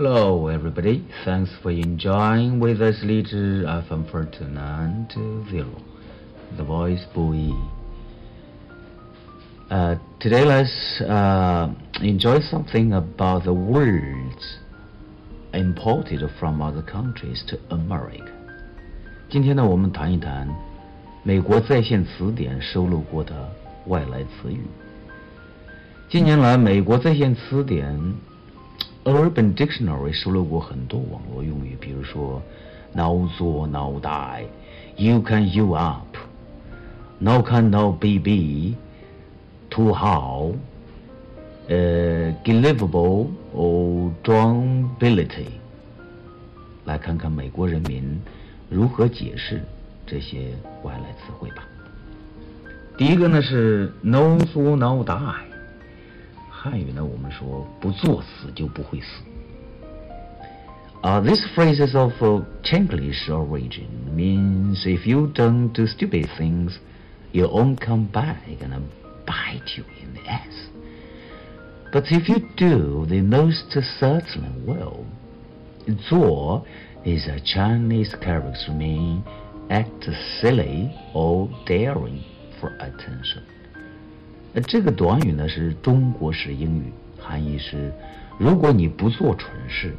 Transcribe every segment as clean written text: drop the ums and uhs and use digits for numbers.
Hello everybody, thanks for enjoying with us little FM 4920, the voice buoy. Today let's enjoy something about the words imported from other countries to America. 今天呢，我们谈一谈美国在线词典收录过的外来词语。近年来，美国在线词典 Urban Dictionary 收录过很多网络用语，比如说 no zuo no die, you can you up, no can no BB, too how, gelivable or zhuangbility。 来看看美国人民如何解释这些外来词汇吧。第一个呢是 no zuo no die。 汉语呢，我们说不作死就不会死。This phrase is of Chinglish origin, means if you don't do stupid things, you won't come back and bite you in the ass. But if you do, they most certainly will. 做 is a Chinese character meaning act silly or daring for attention. 这个短语呢是中国式英语，含义是：如果你不做蠢事，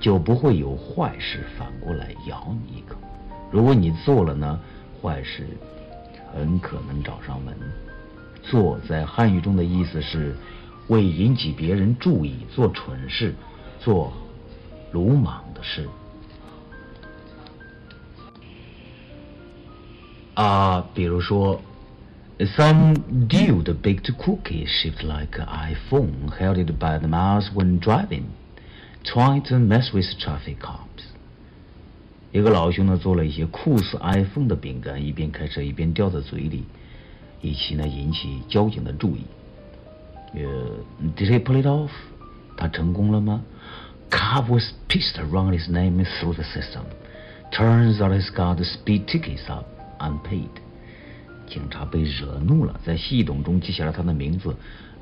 就不会有坏事反过来咬你一口；如果你做了呢，坏事很可能找上门。做在汉语中的意思是为引起别人注意做蠢事、做鲁莽的事。比如说。 Some dude baked cookies shaped like an iPhone, held it by the mouth when driving, trying to mess with traffic cops. 一个老兄呢做了一些酷似 iPhone 的饼干，一边开车一边叼在嘴里，以期呢引起交警的注意。Did he pull it off? 他成功了吗 ？Cop was pissed around his name through the system. Turns out he's got the speed tickets up unpaid. 警察被惹怒了，在系统中记下了他的名字，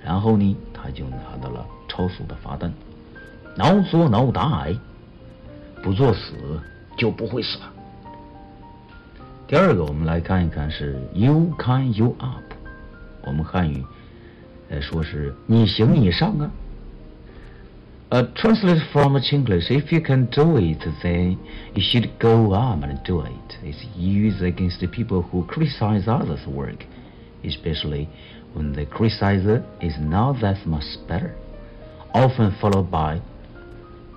然后呢，他就拿到了超速的罚单。No zuo no die， 不作死就不会死。第二个，我们来看一看是 you can you up， 我们汉语来说是你行你上啊。Translate from Chinglish, if you can do it, then you should go on and do it. It's used against the people who criticize others' work, especially when the criticizer is not that much better, often followed by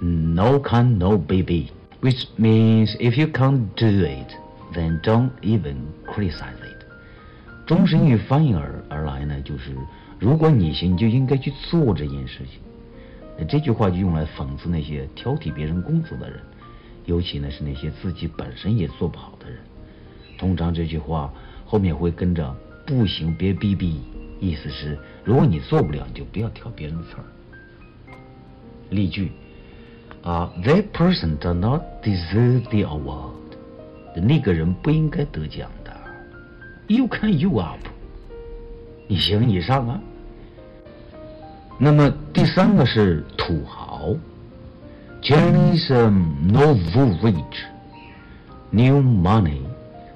no can no BB, which means if you can't do it, then don't even criticize it. 中式英语翻译而来呢，就是如果你行，就应该去做这件事情。 这句话就用来讽刺那些挑剔别人工作的人，尤其呢是那些自己本身也做不好的人。通常这句话后面会跟着“不行别逼逼”，意思是如果你做不了，你就不要挑别人的刺儿。例句：That person does not deserve the award。那个人不应该得奖的。You can you up。你行你上啊。 那么第三个是土豪 ，Chinese no zuo rich, new money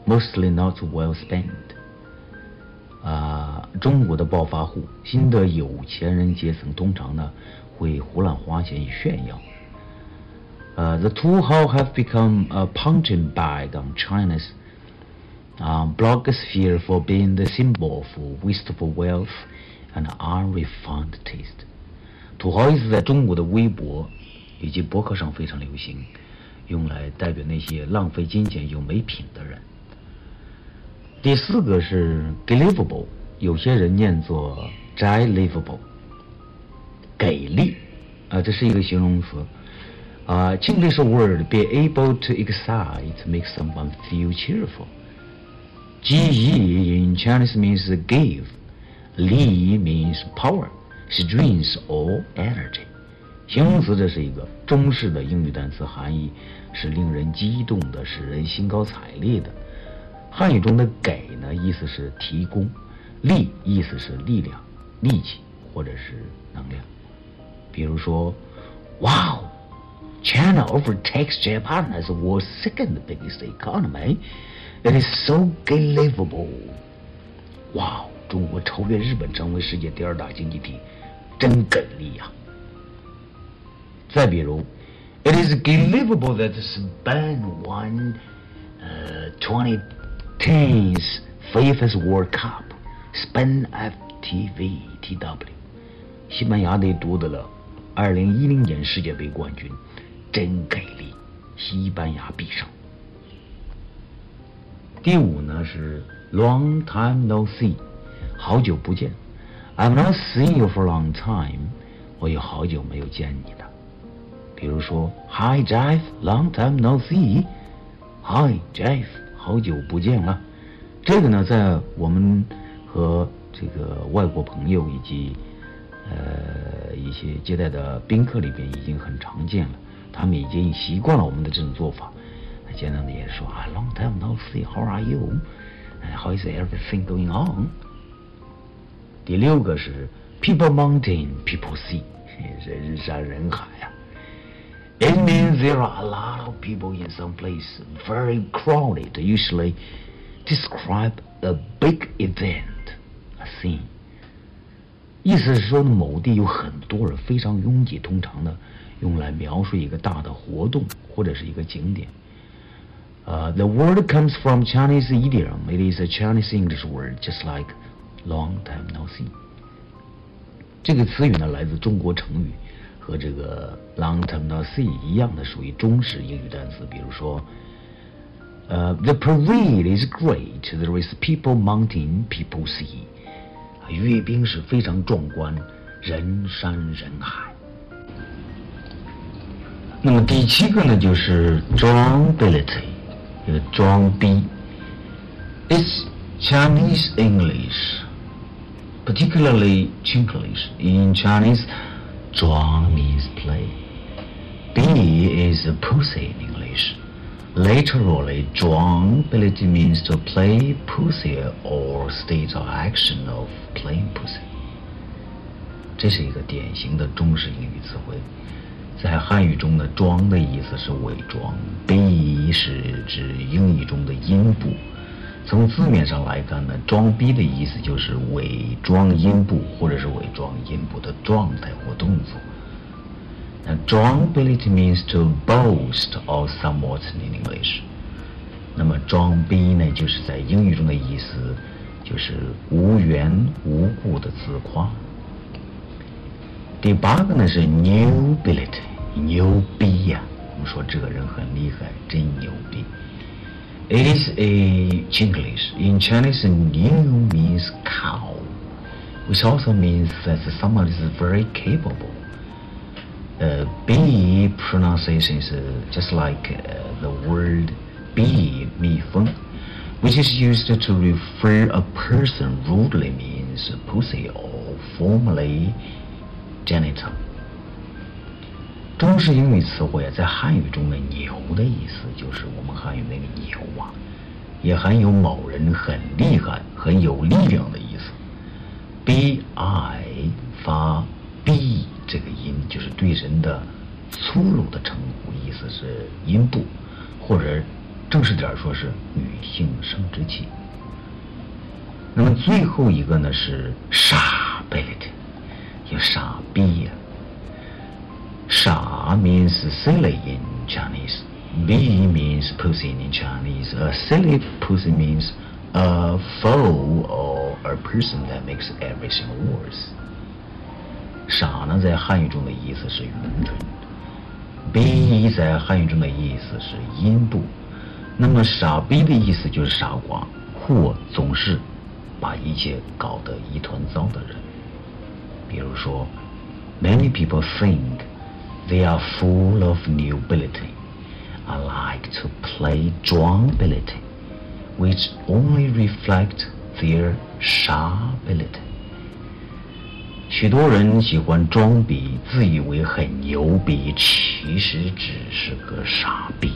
mostly not well spent。中国的暴发户，新的有钱人阶层通常呢会胡乱花钱以炫耀。The Tuhao have become a punching bag on China's blogosphere for being the symbol of wasteful wealth. And unrefined taste， 土豪意思在中国的微博以及博客上非常流行，用来代表那些浪费金钱又没品的人。第四个是 gelivable， 有些人念作 gelivable， 给力这是一个形容词Chinglish word be able to excite, make someone feel cheerful. Ge in Chinese means give. Li means power, strength or energy。形容词，这是一个中式的英语单词，含义是令人激动的，使人兴高采烈的。汉语中的给呢，意思是提供；力意思是力量、力气或者是能量。比如说，哇哦， China overtakes Japan as the world's second biggest economy. It is so gelivable. Wow, 中国超越日本成为世界第二大经济体，真给力呀！再比如 ，It is gelivable that Spain won 2010's FIFA World Cup. Spain FTW 西班牙队夺得了2010年世界杯冠军，真给力！西班牙必胜。第五呢是 long time no see， 好久不见 ，I've not seen you for a long time， 我有好久没有见你了。比如说 ，Hi Jeff，long time no see，Hi Jeff， 好久不见了。这个呢，在我们和这个外国朋友以及一些接待的宾客里边已经很常见了，他们已经习惯了我们的这种做法。简单的也说啊 ，Long time no see, how are you? How is everything going on? 第六个是 people mountain people sea， 人山人海啊。It means there are a lot of people in some place, very crowded. Usually, describe a big event, a scene. 意思是说呢，某地有很多人，非常拥挤，通常呢用来描述一个大的活动或者是一个景点。The word comes from Chinese idiom. It is a Chinese English word, just like long time no see. 这个词语呢，来自中国成语，和这个 long time no see 一样的，属于中式英语单词。比如说，the parade is great. There is people mountain, people sea. 阅兵是非常壮观，人山人海。那么第七个呢，就是 zhuangbility。Zhuangbi. It's Chinese English, particularly Chinglish. In Chinese, zhuang means play. Bi is a pussy in English. Literally, zhuangbility means to play pussy or state of action of playing pussy. 这是一个典型的中式英语词汇。在汉语中的“装”的意思是伪装 ，“b” 是指英语中的阴部。从字面上来看呢，“装逼”的意思就是伪装阴部，或者是伪装阴部的状态或动作。那 “zhuangbility” means to boast or somewhat in English。那么“装逼”呢，就是在英语中的意思就是无缘无故的自夸。第八个呢是 newbility， 牛逼呀！我们说这个人很厉害，真牛逼。It is a Chinglish. In Chinese, new means cow, which also means that someone is very capable. B pronunciation is just like the word bee, 蜜蜂, which is used to refer a person rudely means pussy or formally.Genital 中式英语词汇在汉语中的“牛”的意思就是我们汉语那个“牛”啊，也含有某人很厉害、很有力量的意思。bi 发 b 这个音，就是对人的粗鲁的称呼，意思是阴部，或者正式点说是女性生殖器。那么最后一个呢是 SHABET。有傻逼呀！傻 means silly in Chinese. B means pussy in Chinese. A silly pussy means a fool or a person that makes everything worse. 傻呢，在汉语中的意思是愚蠢。逼在汉语中的意思是阴部。那么傻逼的意思就是傻瓜或总是把一切搞得一团糟的人。比如说 ，Many people think they are full of newbility. I like to play zhuangbility, which only reflect their shabbility. 许多人喜欢装逼，自以为很牛逼，其实只是个傻逼。